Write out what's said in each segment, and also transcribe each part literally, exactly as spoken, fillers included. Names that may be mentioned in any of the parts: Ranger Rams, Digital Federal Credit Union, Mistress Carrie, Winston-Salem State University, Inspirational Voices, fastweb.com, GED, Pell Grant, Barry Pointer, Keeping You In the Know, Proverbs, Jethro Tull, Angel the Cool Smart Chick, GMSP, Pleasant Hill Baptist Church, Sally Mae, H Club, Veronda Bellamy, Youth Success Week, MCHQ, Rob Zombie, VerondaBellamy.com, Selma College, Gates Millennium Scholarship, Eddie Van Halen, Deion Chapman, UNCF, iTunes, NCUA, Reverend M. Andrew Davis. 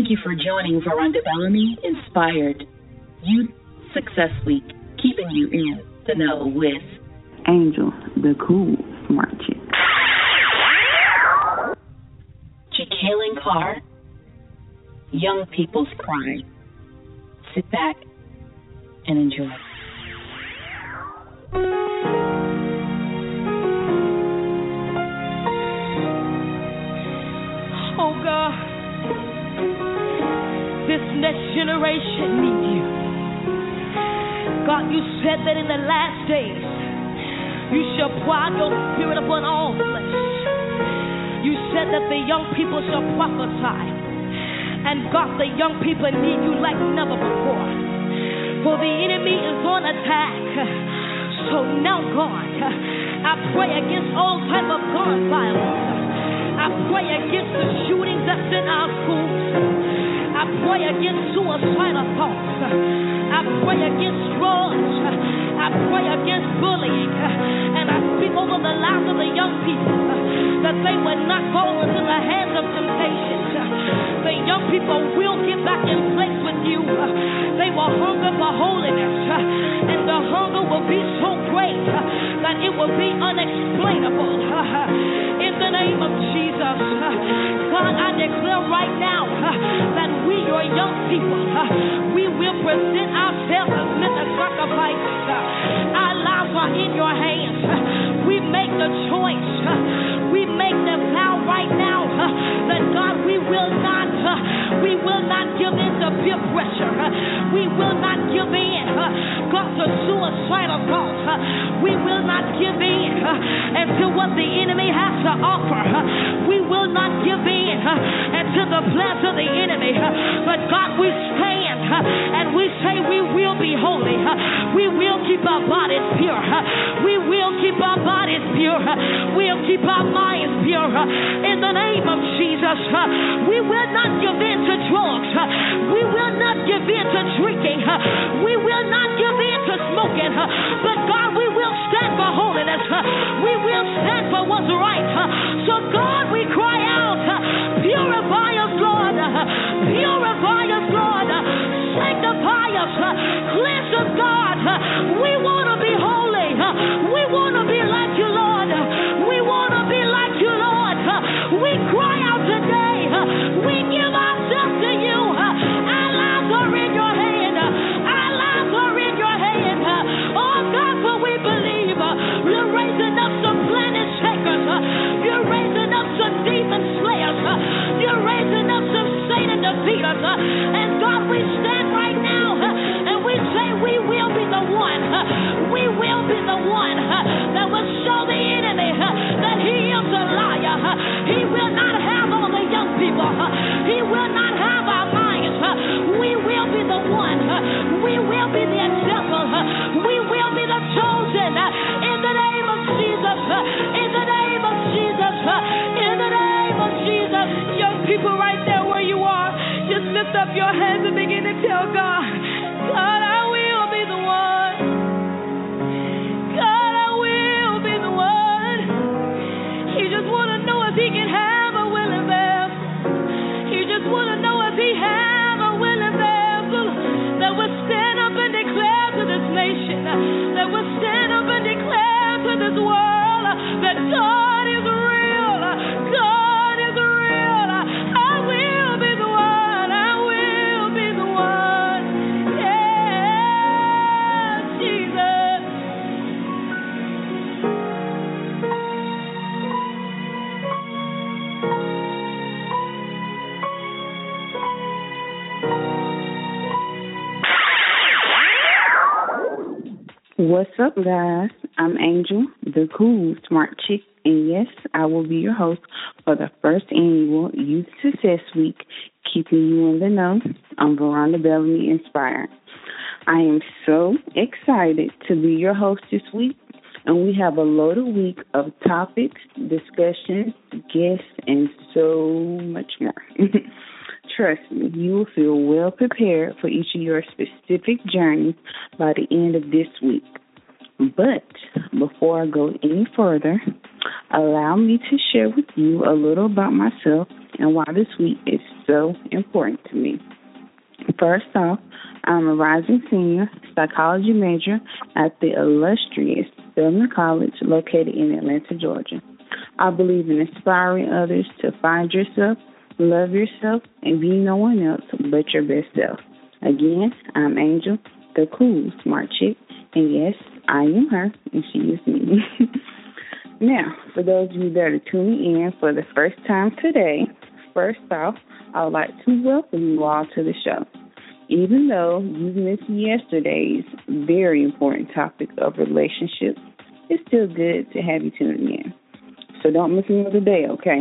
Thank you for joining Veronda Bellamy Inspired Youth Success Week, Keeping You In the Know with Angel the Cool Smart Chick, Chick-Hailing Car, Young People's Cry. Sit back and enjoy. Oh God, this next generation needs you. God, you said that in the last days you shall pour out your spirit upon all flesh. You said that the young people shall prophesy. And God, the young people need you like never before. For the enemy is on attack. So now, God, I pray against all type of gun violence. I pray against the shootings that's in our schools. I pray against suicidal thoughts. I pray against drugs. I pray against bullying. And I speak over the lives of the young people that they would not go into the hands of temptation. The young people will get back in place with you. They will hunger for holiness. And the hunger will be so great that it will be unexplainable. In the name of Jesus, God, I declare right now that we, your young people, we will present ourselves as living sacrifices. Our lives are in your hands. We make the choice. We make the vow right now that, God, we will not we will not give in to peer pressure. We will not give in, God, to suicidal thoughts. We will not give in until what the enemy has to offer. We will not give in until the plans of the enemy. But God, we stand and we say we will be holy. We will keep our bodies pure. We will keep our bodies pure. We'll keep our minds pure. In the name of Jesus, we will not give in to drugs. We will not give in to drinking. We will not give in to smoking. But God, we will stand for holiness. We will stand for what's right. So God, we cry out, purify us, Lord. Purify us, Lord. Sanctify us. Cleanse us, God. We want to be holy. We want to be like you, Lord. We want to be like you, Lord. We cry out today. We give ourselves to you. Our lives are in your hand. Our lives are in your hand. Oh God, for we believe you're raising up some planet shakers. You're raising up some demon slayers. You're raising up some Satan defeaters. And God, we stand right now and we say we will be the one. We will be the one that will show the enemy that he is a liar. He will not have all the young people. He will not have our minds. We will be the one. We will be the example. We will be the chosen. In the name of Jesus. In the name of Jesus. In the name of Jesus. Young people, right there where you are, just lift up your hands and begin to tell God, God, I will be the one. God, I will be the one. He just want to know if he can have a willing vessel. He just want to know if he have a willing vessel that will stand up and declare to this nation, that will stand up and declare to this world that God is real. God is real. I will be the one. I will be the one. Yeah, Jesus. What's up, guys? I'm Angel, the cool smart chick, and yes, I will be your host for the first annual Youth Success Week, Keeping You In the Know on Veronda Bellamy Inspired. I am so excited to be your host this week, and we have a loaded week of topics, discussions, guests, and so much more. Trust me, you will feel well prepared for each of your specific journeys by the end of this week. But before I go any further, allow me to share with you a little about myself and why this week is so important to me. First off, I'm a rising senior psychology major at the illustrious Selma College located in Atlanta, Georgia. I believe in inspiring others to find yourself, love yourself, and be no one else but your best self. Again, I'm Angel, the cool smart chick, and yes, I am her, and she is me. Now, for those of you that are tuning in for the first time today, first off, I would like to welcome you all to the show. Even though you missed yesterday's very important topic of relationships, it's still good to have you tuning in. So don't miss another day, okay?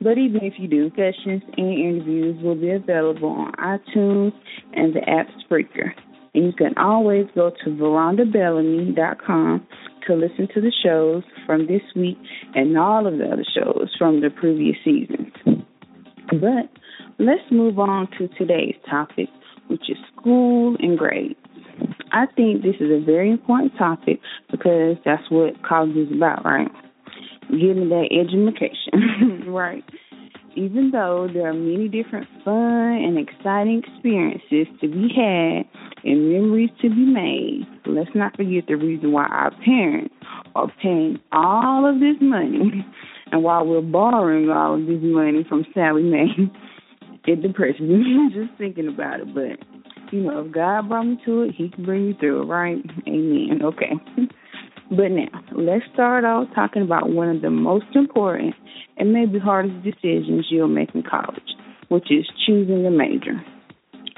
But even if you do, sessions and interviews will be available on iTunes and the app Spreaker. And you can always go to Veronda Bellamy dot com to listen to the shows from this week and all of the other shows from the previous seasons. But let's move on to today's topic, which is school and grades. I think this is a very important topic because that's what college is about, right? Getting that education, right? Even though there are many different fun and exciting experiences to be had and memories to be made, let's not forget the reason why our parents are paying all of this money and why we're borrowing all of this money from Sally Mae. It depresses me just thinking about it, but, you know, if God brought me to it, he can bring me through it, right? Amen. Okay. But now, let's start off talking about one of the most important and maybe hardest decisions you'll make in college, which is choosing a major.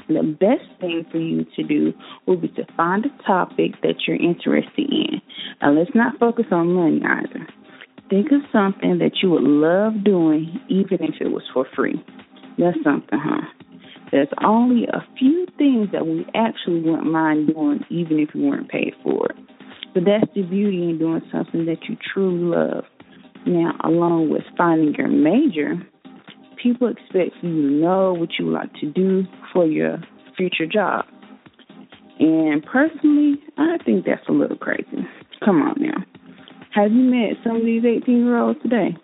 The best thing for you to do will be to find a topic that you're interested in. And let's not focus on money either. Think of something that you would love doing, even if it was for free. That's something, huh? There's only a few things that we actually wouldn't mind doing, even if we weren't paid for it. But that's the beauty in doing something that you truly love. Now, along with finding your major, people expect you to know what you like to do for your future job. And personally, I think that's a little crazy. Come on now. Have you met some of these eighteen-year-olds today?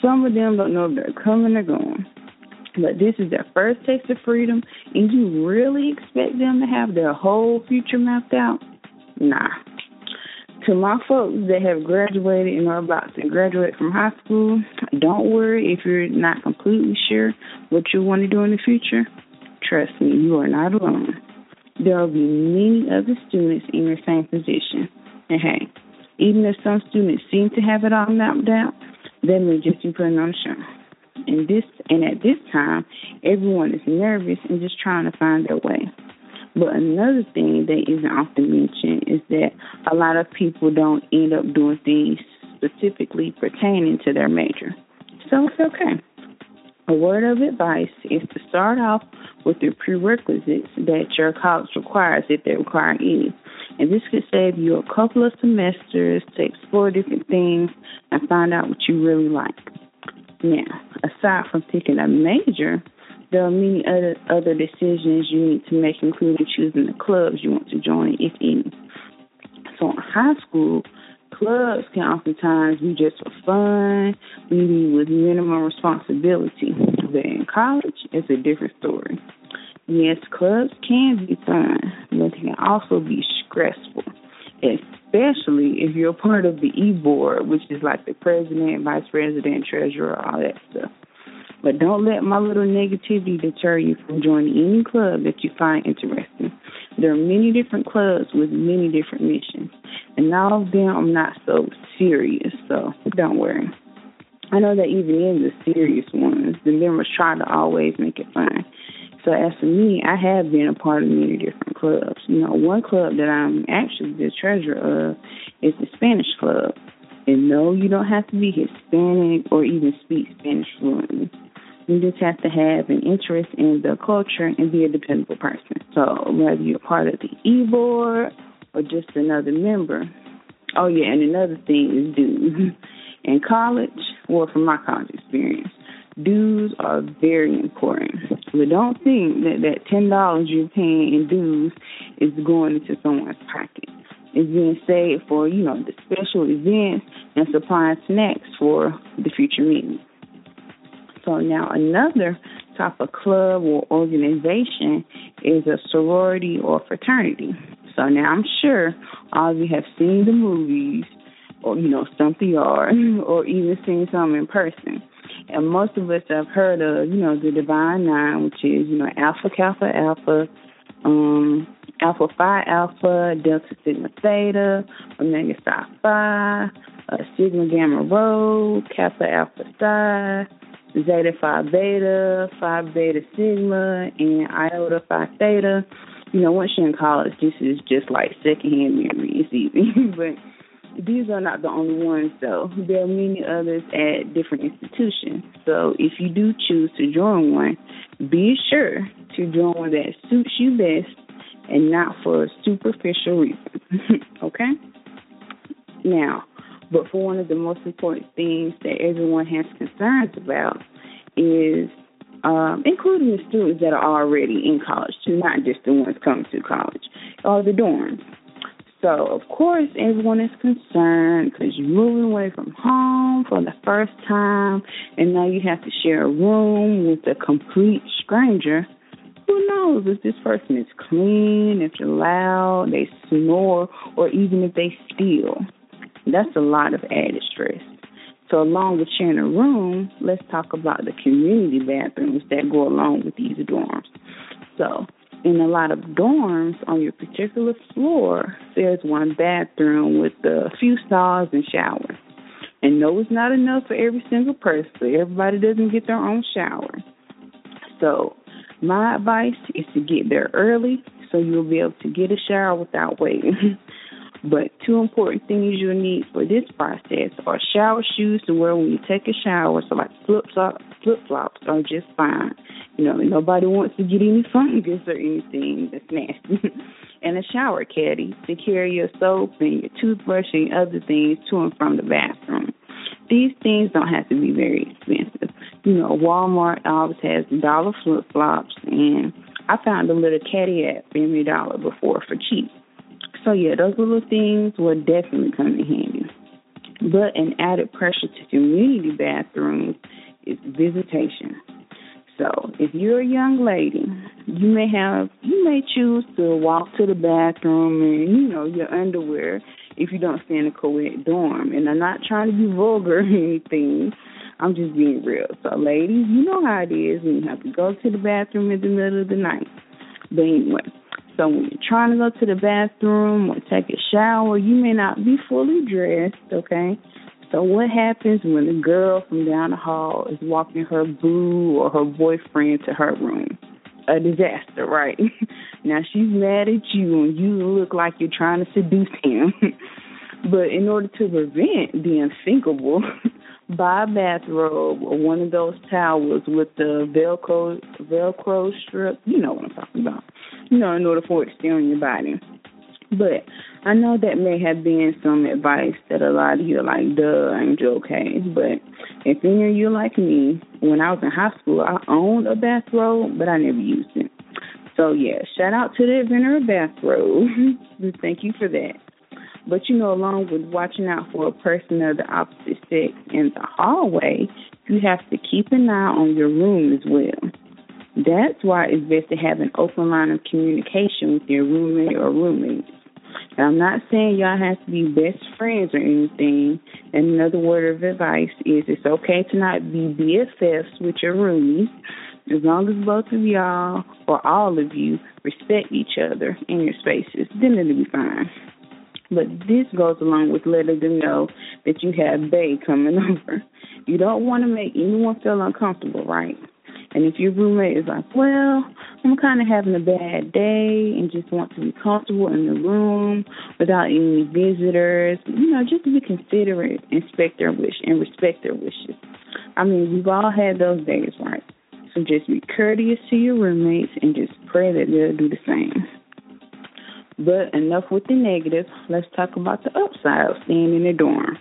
Some of them don't know if they're coming or going. But this is their first taste of freedom, and you really expect them to have their whole future mapped out? Nah. To my folks that have graduated and are about to graduate from high school, don't worry if you're not completely sure what you want to do in the future. Trust me, you are not alone. There will be many other students in your same position. And hey, even if some students seem to have it all mapped out, they may just be putting on a show. And this, and at this time, everyone is nervous and just trying to find their way. But another thing that isn't often mentioned is that a lot of people don't end up doing things specifically pertaining to their major. So it's okay. A word of advice is to start off with the prerequisites that your college requires, if they require any. And this could save you a couple of semesters to explore different things and find out what you really like. Now, aside from picking a major, there are many other, other decisions you need to make, including choosing the clubs you want to join, if any. So in high school, clubs can oftentimes be just for fun, leading with minimum responsibility. But in college, it's a different story. Yes, clubs can be fun, but they can also be stressful, especially if you're part of the E-board, which is like the president, vice president, treasurer, all that stuff. But don't let my little negativity deter you from joining any club that you find interesting. There are many different clubs with many different missions, and all of them are not so serious, so don't worry. I know that even in the serious ones, the members try to always make it fun. So as for me, I have been a part of many different clubs. You know, one club that I'm actually the treasurer of is the Spanish club. And no, you don't have to be Hispanic or even speak Spanish fluently. You just have to have an interest in the culture and be a dependable person. So whether you're part of the E-board or just another member. Oh, yeah, and another thing is dues. In college, well, from my college experience, dues are very important. But don't think that that ten dollars you're paying in dues is going into someone's pocket. Is being saved for, you know, the special events and supplying snacks for the future meetings. So now another type of club or organization is a sorority or fraternity. So now I'm sure all of you have seen the movies or, you know, some P R or even seen some in person. And most of us have heard of, you know, the Divine Nine, which is, you know, Alpha, Kappa, Alpha, um, Alpha Phi Alpha, Delta Sigma Theta, Omega Psi Phi, uh, Sigma Gamma Rho, Kappa Alpha Psi, Zeta Phi Beta, Phi Beta Sigma, and Iota Phi Theta. You know, once you're in college, this is just like secondhand memory. It's easy. But these are not the only ones, though. There are many others at different institutions. So if you do choose to join one, be sure to join one that suits you best and not for a superficial reason, okay? Now, but for one of the most important things that everyone has concerns about is, um, including the students that are already in college, not just the ones coming to college, or the dorms. So, of course, everyone is concerned because you're moving away from home for the first time, and now you have to share a room with a complete stranger. Who knows if this person is clean, if they're loud, they snore, or even if they steal. That's a lot of added stress. So along with sharing a room, let's talk about the community bathrooms that go along with these dorms. So in a lot of dorms on your particular floor, there's one bathroom with a few stalls and showers. And no, it's not enough for every single person. Everybody doesn't get their own shower. So my advice is to get there early so you'll be able to get a shower without waiting. But two important things you'll need for this process are shower shoes to wear when you take a shower, so like flip-flops, flip-flops are just fine. You know, nobody wants to get any fungus or anything that's nasty. And a shower caddy to carry your soap and your toothbrush and other things to and from the bathroom. These things don't have to be very expensive. You know, Walmart always has dollar flip-flops, and I found a little caddy at Family Dollar before for cheap. So, yeah, those little things will definitely come in handy. But an added pressure to community bathrooms is visitation. So if you're a young lady, you may have, you may choose to walk to the bathroom in, you know, your underwear if you don't stay in a co-ed dorm. And I'm not trying to be vulgar or anything. I'm just being real. So, ladies, you know how it is when you have to go to the bathroom in the middle of the night. But anyway, so when you're trying to go to the bathroom or take a shower, you may not be fully dressed, okay? So what happens when the girl from down the hall is walking her boo or her boyfriend to her room? A disaster, right? Now she's mad at you and you look like you're trying to seduce him. But in order to prevent the unthinkable, buy a bathrobe or one of those towels with the Velcro Velcro strip. You know what I'm talking about. You know, in order for it to stay on your body. But I know that may have been some advice that a lot of you are like, duh, Angel, okay. But if any of you like me, when I was in high school, I owned a bathrobe, but I never used it. So, yeah, shout out to the inventor of bathrobe. Thank you for that. But, you know, along with watching out for a person of the opposite sex in the hallway, you have to keep an eye on your room as well. That's why it's best to have an open line of communication with your roommate or roommates. And I'm not saying y'all have to be best friends or anything. And another word of advice is it's okay to not be B F Fs with your roomies as long as both of y'all or all of you respect each other in your spaces. Then it'll be fine. But this goes along with letting them know that you have bae coming over. You don't want to make anyone feel uncomfortable, right? And if your roommate is like, well, I'm kind of having a bad day and just want to be comfortable in the room without any visitors, you know, just be considerate and respect their wish and respect their wishes. I mean, we've all had those days, right? So just be courteous to your roommates and just pray that they'll do the same. But enough with the negative. Let's talk about the upside of staying in the dorm.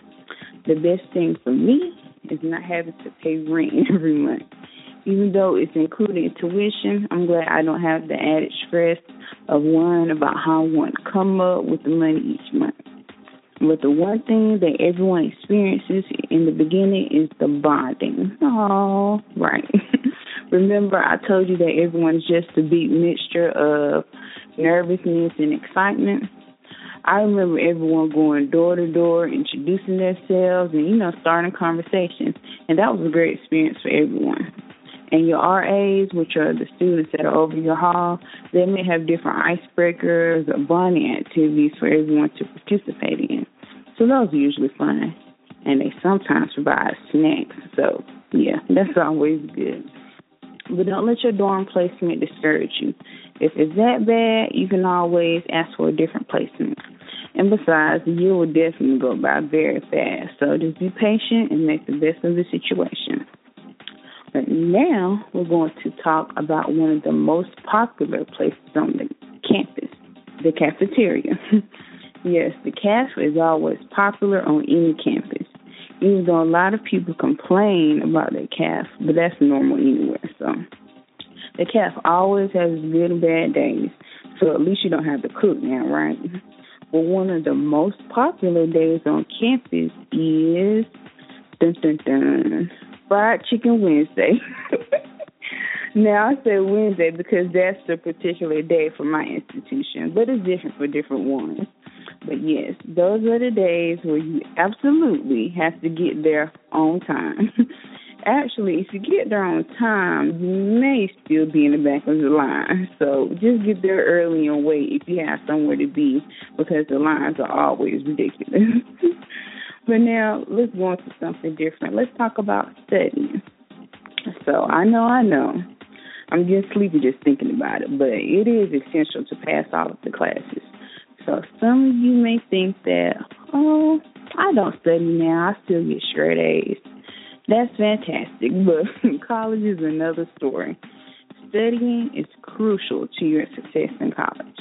The best thing for me is not having to pay rent every month. Even though it's included in tuition, I'm glad I don't have the added stress of worrying about how I want to come up with the money each month. But the one thing that everyone experiences in the beginning is the bonding. All right. Remember, I told you that everyone's just a big mixture of nervousness and excitement. I remember everyone going door to door, introducing themselves, and, you know, starting conversations. And that was a great experience for everyone. And your R As, which are the students that are over your hall, they may have different icebreakers or bonding activities for everyone to participate in. So those are usually fun. And they sometimes provide snacks. So, yeah, that's always good. But don't let your dorm placement discourage you. If it's that bad, you can always ask for a different placement. And besides, the year will definitely go by very fast. So just be patient and make the best of the situation. But now we're going to talk about one of the most popular places on the campus, the cafeteria. Yes, the cafe is always popular on any campus, even though a lot of people complain about the cafe, but that's normal anywhere. So the cafe always has good and bad days, so at least you don't have to cook now, right? But one of the most popular days on campus is dun, dun, dun, Fried Chicken Wednesday. Now, I say Wednesday because that's the particular day for my institution, but it's different for different ones. But, yes, those are the days where you absolutely have to get there on time. Actually, if you get there on time, you may still be in the back of the line. So just get there early and wait if you have somewhere to be, because the lines are always ridiculous. But now let's go on to something different. Let's talk about studying. So I know, I know. I'm getting sleepy just thinking about it, but it is essential to pass all of the classes. So some of you may think that, oh, I don't study now. I still get straight A's. That's fantastic, but college is another story. Studying is crucial to your success in college.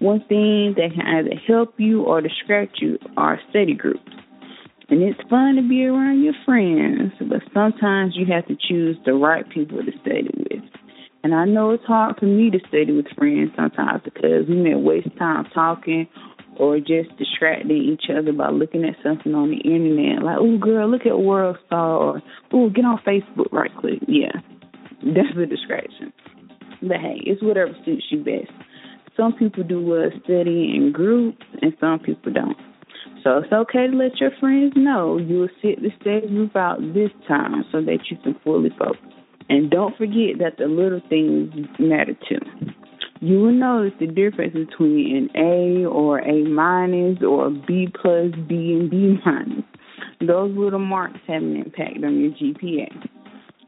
One thing that can either help you or distract you are study groups. And it's fun to be around your friends, but sometimes you have to choose the right people to study with. And I know it's hard for me to study with friends sometimes because we may waste time talking or just distracting each other by looking at something on the internet. Like, oh, girl, look at World Star, or, oh, get on Facebook right quick. Yeah, that's a distraction. But, hey, it's whatever suits you best. Some people do well studying in groups, and some people don't. So it's okay to let your friends know you will sit the study group out this time so that you can fully focus. And don't forget that the little things matter too. You will notice the difference between an A or A minus or B plus B and B minus. Those little marks have an impact on your G P A.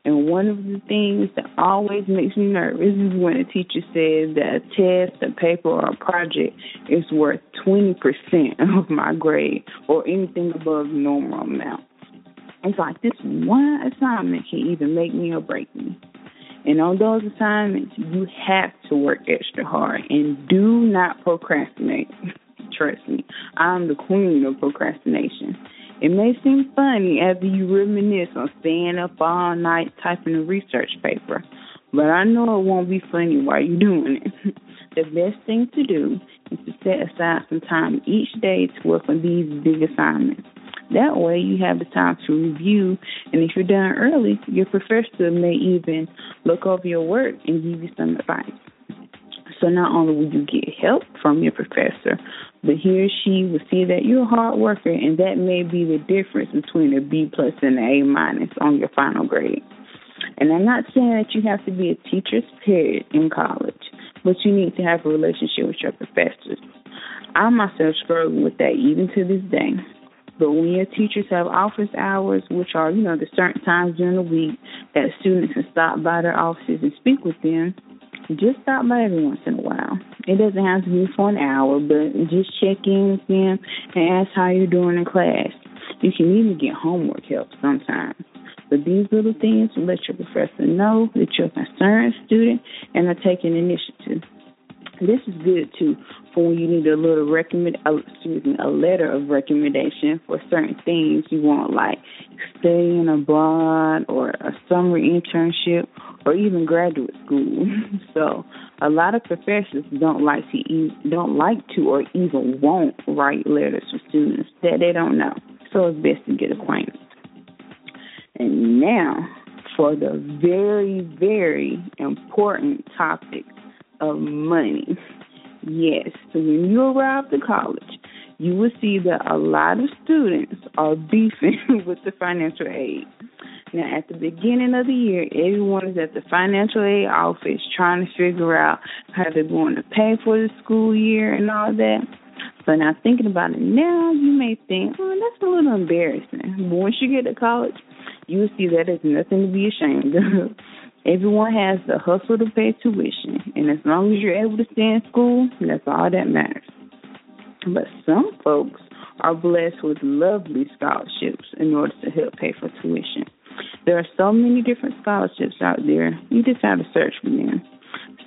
And one of the things that always makes me nervous is when a teacher says that a test, a paper, or a project is worth twenty percent of my grade or anything above the normal amount. It's like this one assignment can either make me or break me. And on those assignments, you have to work extra hard and do not procrastinate. Trust me, I'm the queen of procrastination. It may seem funny after you reminisce on staying up all night typing a research paper, but I know it won't be funny while you're doing it. The best thing to do is to set aside some time each day to work on these big assignments. That way you have the time to review, and if you're done early, your professor may even look over your work and give you some advice. So not only will you get help from your professor, but he or she will see that you're a hard worker, and that may be the difference between a B plus and an A minus on your final grade. And I'm not saying that you have to be a teacher's pet in college, but you need to have a relationship with your professors. I myself struggle with that even to this day. But when your teachers have office hours, which are, you know, the certain times during the week that students can stop by their offices and speak with them, just stop by every once in a while. It doesn't have to be for an hour, but just check in with them and ask how you're doing in class. You can even get homework help sometimes. But these little things will let your professor know that you're a concerned student and are taking initiative. This is good, too, for when you need a little recommend, uh, excuse me, a letter of recommendation for certain things you want, like staying abroad or a summer internship or even graduate school. So a lot of professors don't like to, e- don't like to or even won't write letters for students that they don't know. So it's best to get acquainted. And now for the very, very important topic of money. Yes, so when you arrive to college, you will see that a lot of students are beefing with the financial aid. Now, at the beginning of the year, everyone is at the financial aid office trying to figure out how they're going to pay for the school year and all that. So now thinking about it now, you may think, oh, that's a little embarrassing. But once you get to college, you will see that there's nothing to be ashamed of. Everyone has the hustle to pay tuition, and as long as you're able to stay in school, that's all that matters. But some folks are blessed with lovely scholarships in order to help pay for tuition. There are so many different scholarships out there. You just have to search for them.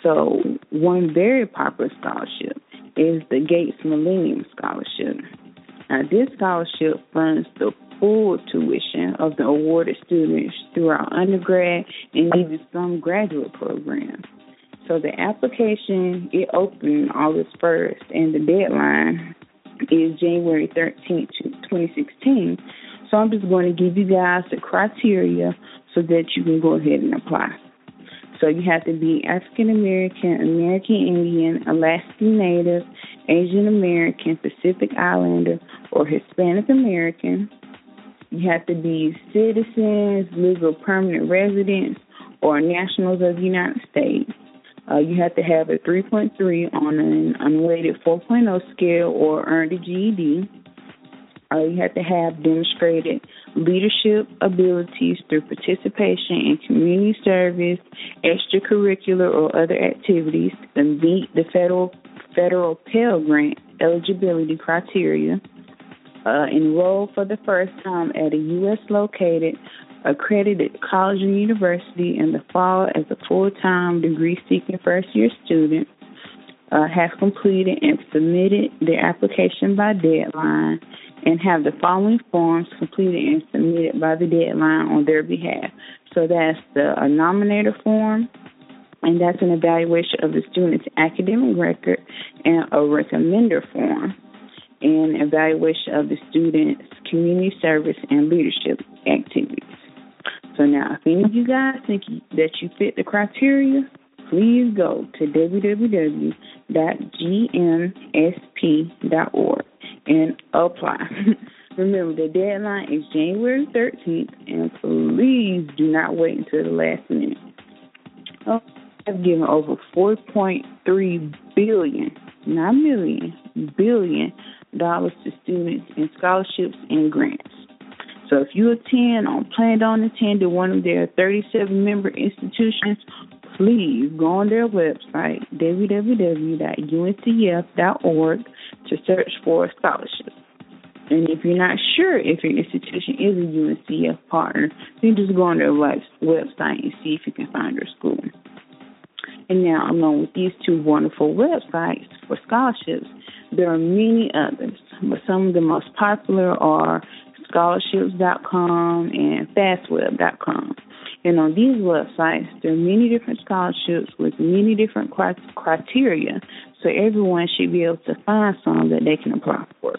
So one very popular scholarship is the Gates Millennium Scholarship. Now, this scholarship funds the full tuition of the awarded students throughout undergrad and even some graduate programs. So the application, it opened August first, and the deadline is January thirteenth, twenty sixteen. So I'm just going to give you guys the criteria so that you can go ahead and apply. So you have to be African American, American Indian, Alaskan Native, Asian American, Pacific Islander, or Hispanic American. You have to be citizens, legal permanent residents, or nationals of the United States. Uh, you have to have a three point three on an unweighted four point oh scale or earned a G E D. Uh, you have to have demonstrated leadership abilities through participation in community service, extracurricular or other activities, and meet the federal, federal Pell Grant eligibility criteria. Uh, enroll for the first time at a U S-located accredited college and university in the fall as a full-time degree-seeking first-year student, uh, have completed and submitted their application by deadline, and have the following forms completed and submitted by the deadline on their behalf. So that's the a nominator form, and that's an evaluation of the student's academic record, and a recommender form, and evaluation of the student's community service and leadership activities. So now, if any of you guys think that you fit the criteria, please go to w w w dot g m s p dot org and apply. Remember, the deadline is January thirteenth, and please do not wait until the last minute. Oh, I've given over four point three billion dollars, not million, billion dollars to students in scholarships and grants. So if you attend or plan on attending one of their thirty-seven member institutions, please go on their website, w w w dot u n c f dot org, to search for a scholarship. And if you're not sure if your institution is a U N C F partner, then just go on their website and see if you can find their school. And now, along with these two wonderful websites for scholarships, there are many others, but some of the most popular are scholarships dot com and fastweb dot com. And on these websites, there are many different scholarships with many different criteria, so everyone should be able to find some that they can apply for.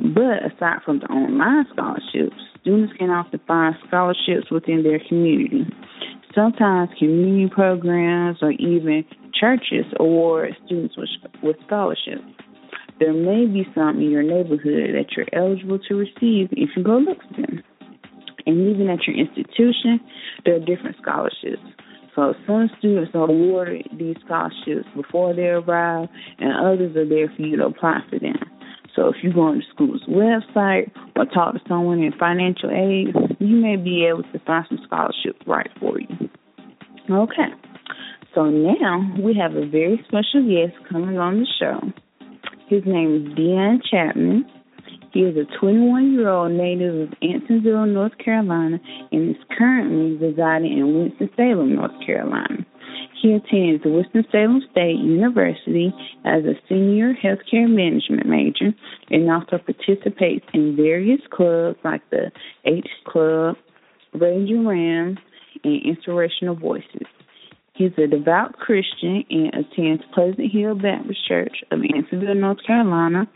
But aside from the online scholarships, students can also find scholarships within their community. Sometimes community programs or even churches award students with, with scholarships. There may be some in your neighborhood that you're eligible to receive if you go look for them. And even at your institution, there are different scholarships. So some students are awarded these scholarships before they arrive, and others are there for you to apply for them. So if you go on the school's website or talk to someone in financial aid, you may be able to find some scholarships right for you. Okay, so now we have a very special guest coming on the show. His name is Deion Chapman. He is a twenty-one-year-old native of Ansonville, North Carolina, and is currently residing in Winston-Salem, North Carolina. He attends the Winston-Salem State University as a senior healthcare management major and also participates in various clubs like the H Club, Ranger Rams, and Inspirational Voices. He's a devout Christian and attends Pleasant Hill Baptist Church of Ansonville, North Carolina,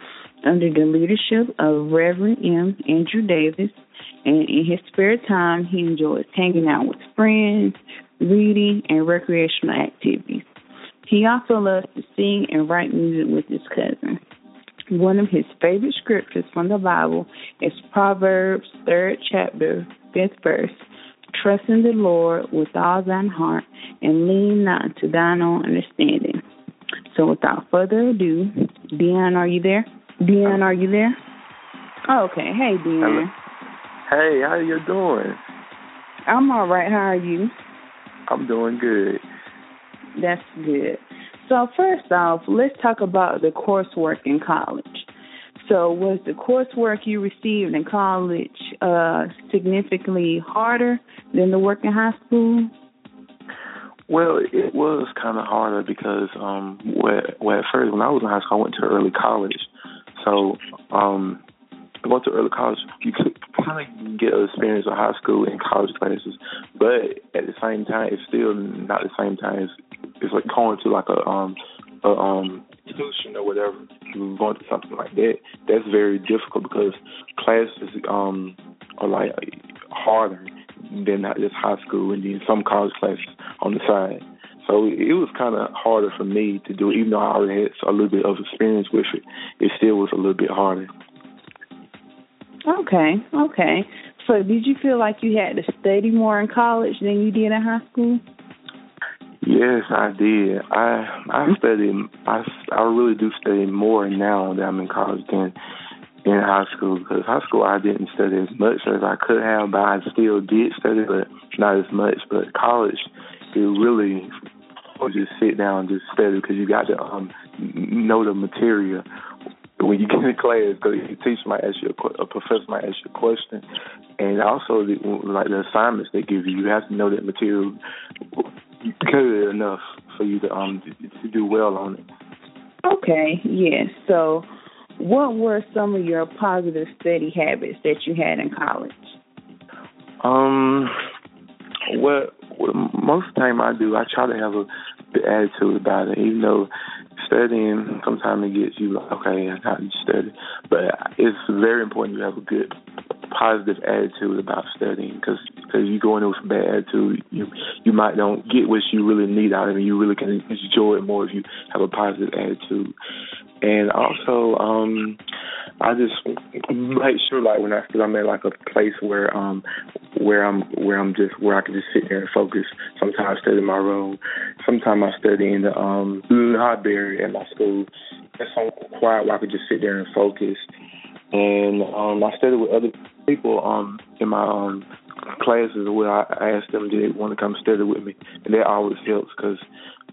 under the leadership of Reverend M. Andrew Davis. And in his spare time, he enjoys hanging out with friends, reading, and recreational activities. He also loves to sing and write music with his cousin. One of his favorite scriptures from the Bible is Proverbs third chapter, fifth verse. Trust in the Lord with all thine heart and lean not unto thine own understanding. So without further ado, Deion, are you there? Deion, are you there? Oh, okay. Hey, Deion. Hey, how you doing? I'm all right. How are you? I'm doing good. That's good. So first off, let's talk about the coursework in college. So was the coursework you received in college uh, significantly harder than the work in high school? Well, it was kind of harder because um, well, well, at first when I was in high school, I went to early college. So um, going to early college, you could kind of get an experience of high school and college classes, but at the same time, it's still not the same time. It's, it's like going to like a um, a um. institution or whatever, you're going to something like that, that's very difficult because classes um, are like harder than not just high school and then some college classes on the side. So it was kind of harder for me to do it, even though I already had a little bit of experience with it. It still was a little bit harder. Okay, okay. So did you feel like you had to study more in college than you did in high school? Yes, I did. I I studied. I, I really do study more now that I'm in college than in high school, because high school I didn't study as much as I could have, but I still did study, but not as much. But college, it really was just sit down and just study because you got to um, know the material when you get in class, because your teacher might ask you a, a professor might ask you a question, and also the, like the assignments they give you, you have to know that material good enough for you to um to do well on it. Okay, yes. So, what were some of your positive study habits that you had in college? Um, well, most of the time I do, I try to have a good attitude about it, even though studying sometimes it gets you like, okay, I got to study, but it's very important you have a good positive attitude about studying, because because you go in with a bad attitude, you you might don't get what you really need out of it. You really can enjoy it more if you have a positive attitude. And also, um, I just make sure like when I, cause I'm at like a place where um where I'm where I'm just where I can just sit there and focus. Sometimes I study in my room. Sometimes I study in the um library at my school. That's so quiet where I can just sit there and focus. And um, I studied with other people um, in my um, classes where I, I asked them, do they want to come study with me? And that always helps because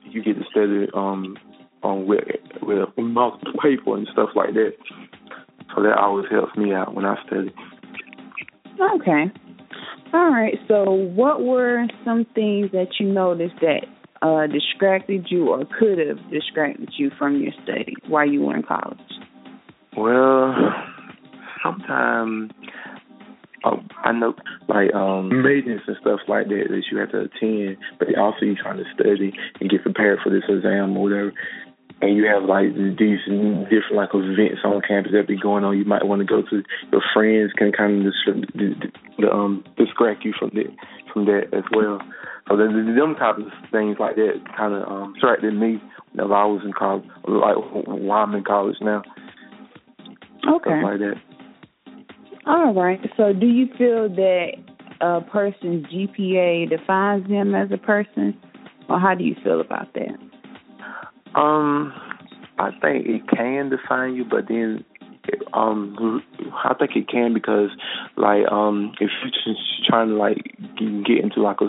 you get to study um, um, with, with multiple people and stuff like that. So that always helps me out when I study. Okay. All right. So what were some things that you noticed that uh, distracted you or could have distracted you from your study while you were in college? Well, sometimes oh, I know like um, meetings and stuff like that that you have to attend, but also you're trying to study and get prepared for this exam or whatever. And you have like these different like events on campus that be going on. You might want to go to your friends can kind of just um, distract you from that from that as well. So the, the, them type of things like that kind of um, distracted me whenever I was in college, like while I'm in college now. Okay. Like that. All right. So do you feel that a person's G P A defines them as a person, or how do you feel about that? Um, I think it can define you, but then um, I think it can because, like, um, if you're trying to, like, get into, like, a,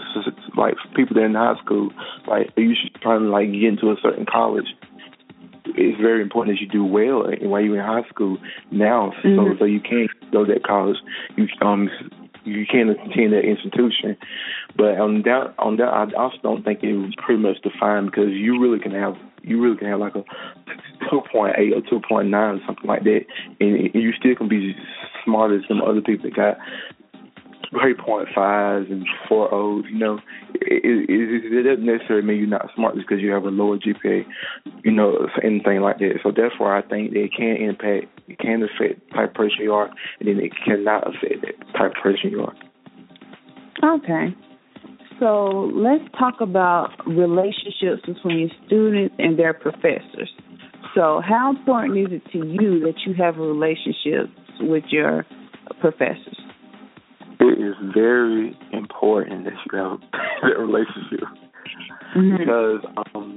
like people that are in high school, like, you're trying to, like, get into a certain college, it's very important that you do well while you're in high school now, mm-hmm. so, so you can't go to that college. You um you can attend that institution. But on that, on that, I also don't think it was pretty much defined, because you really can have you really can have like a two point eight or two point nine or something like that, and you still can be smarter than some other people that got grade point fives and four point ohs, you know. It, it, it doesn't necessarily mean you're not smart just because you have a lower G P A, you know, anything like that. So therefore, I think that it can impact, it can affect the type of person you are, and then it cannot affect the type of person you are. Okay. So let's talk about relationships between your students and their professors. So how important is it to you that you have relationships with your professors? It is very important that you have that relationship, mm-hmm. because um,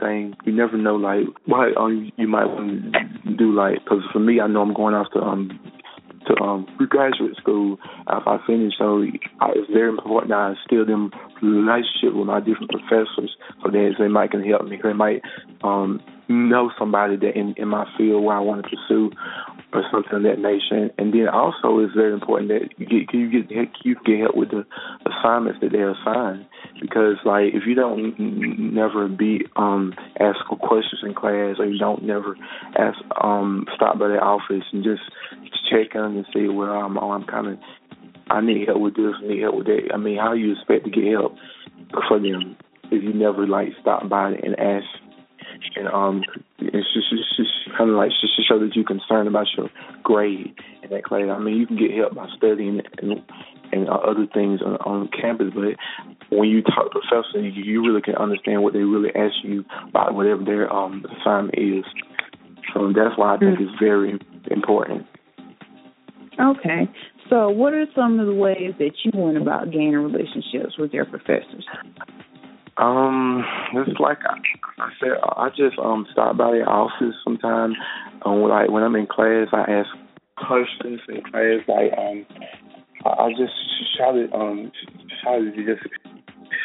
thing you never know like what um, you might want to do, like, because for me, I know I'm going off to um to um graduate school after I finish, so I, it's very important that I instill them relationship with my different professors, so that they might can help me, they might um know somebody that in, in my field where I want to pursue, or something of that nature. And then also, it's very important that you get you get you get help with the assignments that they're assigned, because like if you don't never be um ask questions in class, or you don't never ask um stop by their office and just check on and see where I'm oh, I'm kind of I need help with this, I need help with that. I mean, how you expect to get help for them if you never like stop by and ask? And um, it's just, it's just kind of like just to show that you're concerned about your grade in that class. I mean, you can get help by studying and, and uh, other things on, on campus, but when you talk to professors, you, you really can understand what they really ask you about whatever their um, assignment is. So that's why I think mm-hmm. it's very important. Okay. So what are some of the ways that you went about gaining relationships with your professors? Um, it's like I, I said, I just um stop by the office sometimes. Um, like when I'm in class, I ask questions in class. Like um, I, I just try to um try to just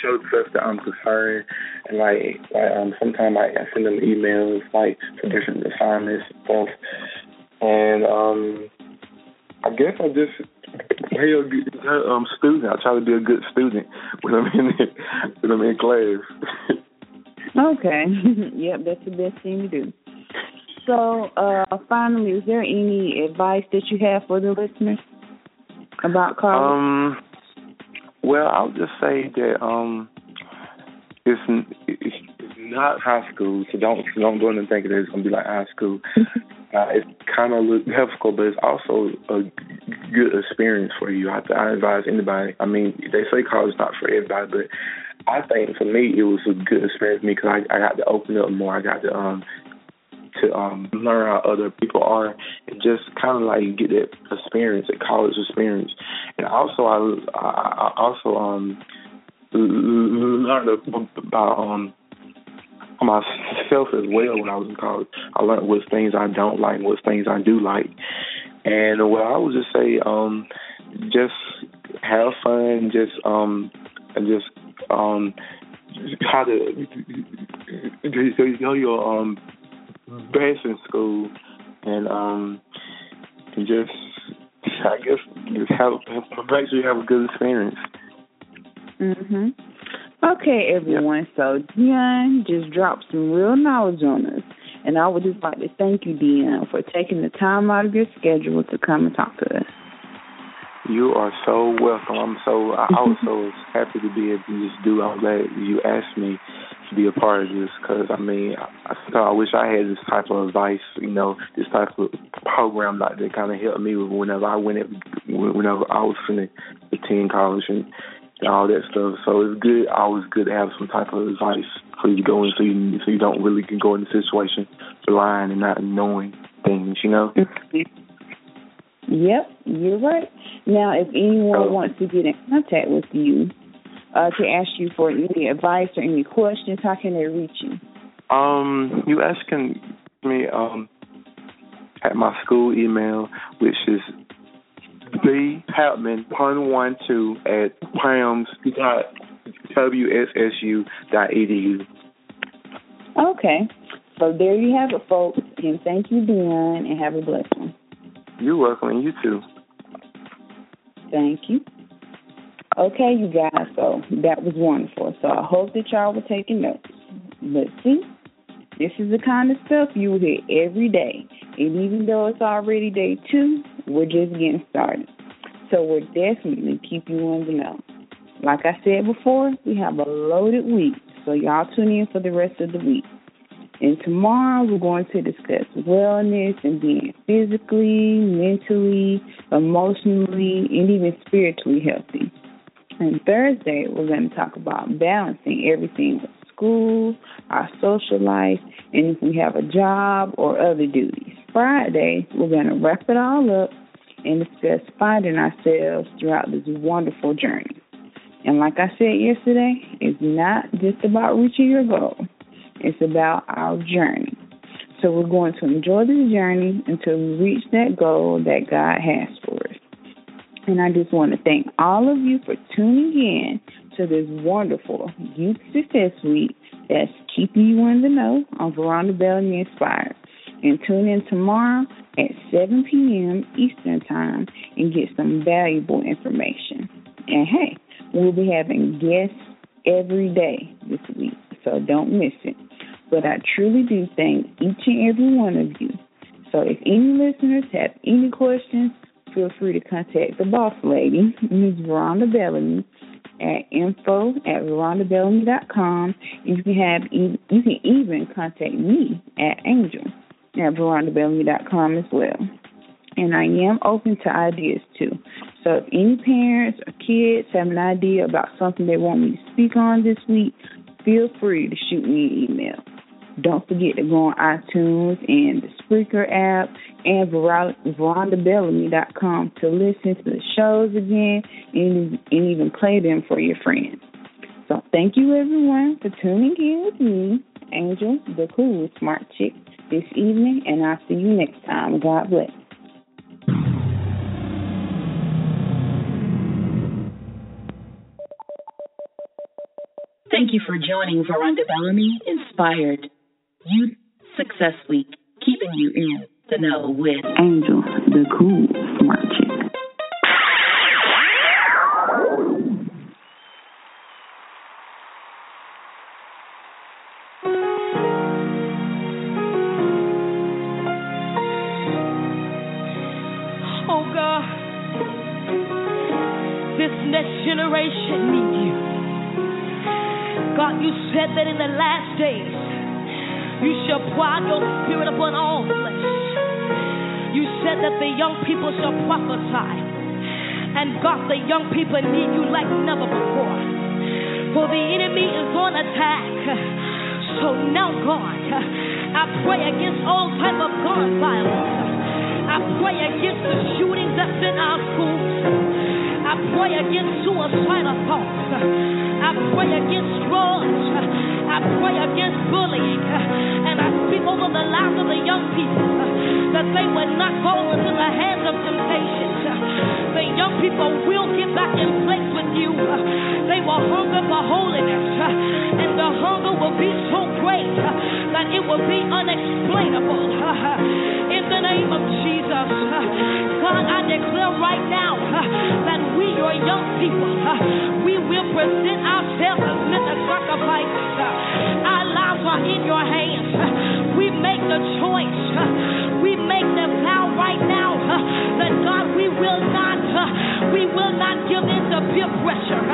show stuff that I'm concerned. And like, like um, sometimes I, I send them emails like for different assignments and stuff. And um, I guess I just. Hey, um, student. I try to be a good student when I'm in when I'm in class. Okay. Yep, that's the best thing to do. So, uh, finally, is there any advice that you have for the listeners about college? Um. Well, I'll just say that um, it's it's not high school, so don't don't go in and think that it's gonna be like high school. Uh, it's kind of a little difficult, but it's also a good experience for you. I, I advise anybody. I mean, they say college is not for everybody, but I think for me it was a good experience for me, because I, I got to open up more. I got to um to um learn how other people are, and just kind of like get that experience, that college experience. And also, I, I, I also um learned about um. myself as well when I was in college. I learned what things I don't like and what things I do like. And what I would just say, um, just have fun, just um, and just um, try to you know your um best in school, and um, and just I guess just have make sure you have a good experience. Mhm. Okay, everyone, so Deion just dropped some real knowledge on us, and I would just like to thank you, Deion, for taking the time out of your schedule to come and talk to us. You are so welcome. I'm so, I was so happy to be able to just do. I'm glad you asked me to be a part of this, because, I mean, I, I wish I had this type of advice, you know, this type of program like that kind of helped me whenever I went, whenever I was in the teen college and all that stuff. So it's good, always good to have some type of advice for you to go in, so you, so you don't really can go in the situation blind and not knowing things, you know? Yep, you're right. Now, if anyone oh. wants to get in contact with you uh, to ask you for any advice or any questions, how can they reach you? Um, you asking me um, at my school email, which is B. Chapman one twelve at prams dot w s s u dot e d u. Okay. So there you have it, folks. And thank you, Deion, and have a blessed one. You're welcome, and you too. Thank you. Okay, you guys, so that was wonderful. So I hope that y'all were taking notes. Let's see. This is the kind of stuff you will hear every day. And even though it's already day two, we're just getting started. So we're definitely keeping you in the know. Like I said before, we have a loaded week. So y'all tune in for the rest of the week. And tomorrow we're going to discuss wellness and being physically, mentally, emotionally, and even spiritually healthy. And Thursday, we're going to talk about balancing everything with school, our social life, and if we have a job or other duties. Friday, we're going to wrap it all up and discuss finding ourselves throughout this wonderful journey. And like I said yesterday, it's not just about reaching your goal. It's about our journey. So we're going to enjoy this journey until we reach that goal that God has for us. And I just want to thank all of you for tuning in to this wonderful Youth Success Week that's keeping you in the know on Veronda Bellamy Inspired. And tune in tomorrow at seven p.m. Eastern Time and get some valuable information. And hey, we'll be having guests every day this week, so don't miss it. But I truly do thank each and every one of you. So if any listeners have any questions, feel free to contact the boss lady, Miz Veronda Bellamy, at info at Veronda Bellamy dot com. And you can have you can even contact me at Angel at Veronda Bellamy dot com as well. And I am open to ideas too. So if any parents or kids have an idea about something they want me to speak on this week, feel free to shoot me an email. Don't forget to go on iTunes and the Spreaker app and Veronda Bellamy dot com to listen to the shows again and, and even play them for your friends. So thank you, everyone, for tuning in with me, Angel the Cool Smart Chick, this evening, and I'll see you next time. God bless. Thank you for joining Veronda Bellamy Inspired Youth Success Week, keeping you in the know with Angel the Cool Smart Chick. Oh God, this next generation needs you. God, you said that in the last days, you shall pour out your spirit upon all flesh. You said that the young people shall prophesy. And God, the young people need you like never before. For the enemy is on attack. So now, God, I pray against all type of gun violence. I pray against the shootings that's in our schools. I pray against suicidal thoughts. I pray against drugs. I pray against bullying. And I speak over the lives of the young people that they will not go into the hands of temptations. The young people will get back in place with you. They will hunger for holiness. And the hunger will be so great that it will be unexplainable. In the name of Jesus, God, I declare right now that we, your young people, we will present ourselves as living sacrifices. Our lives are in your hands. We make the choice. We make the vow right now that God, we will not, we will not give in to peer pressure.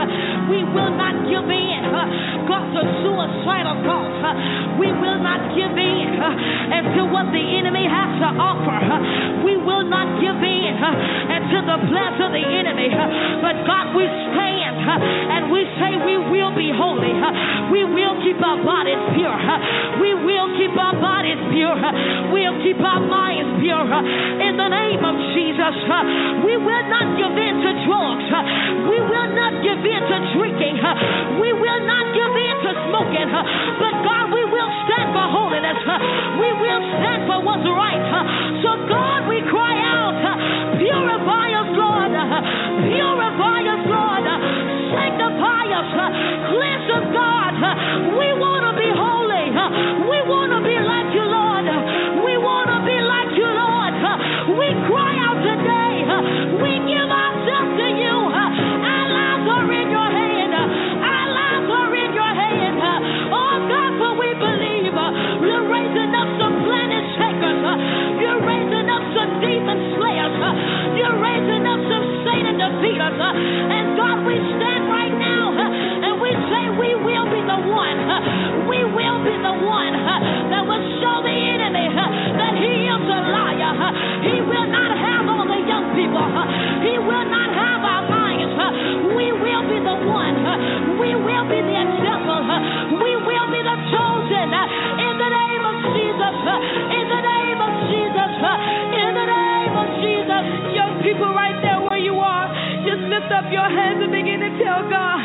We will not give in, God, to suicidal thoughts. We will not give in to what the enemy has to offer. We will not give in to the plans of the enemy. But God, we stand and we say we will be holy. We will keep our bodies pure. We will keep our bodies pure. We'll keep our minds pure. In the name of Jesus, we will not give in to drugs. We will not give in to drinking. We will not give in to smoking. But God, we will stand for holiness. We will stand for what's right. So God, we cry out, purify us, Lord. Purify us, Lord. Sanctify us. Cleanse us, God. We want to be holy. We want to be like you, Lord. We want to be like you, Lord. We cry out today. We give ourselves to you. defeat us. And God, we stand right now and we say we will be the one. We will be the one that will show the enemy that he is a liar. He will not have all the young people. He will not have our minds. We will be the one. We will be the example. We will be the chosen. In the name of Jesus. In the name of Jesus. In the name of Jesus. Young people, right there where you are, just lift up your hands and begin to tell God,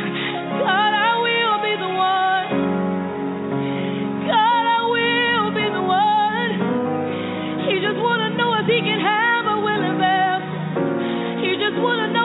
God, I will be the one. God, I will be the one. He just want to know if he can have a willing man. He just want to know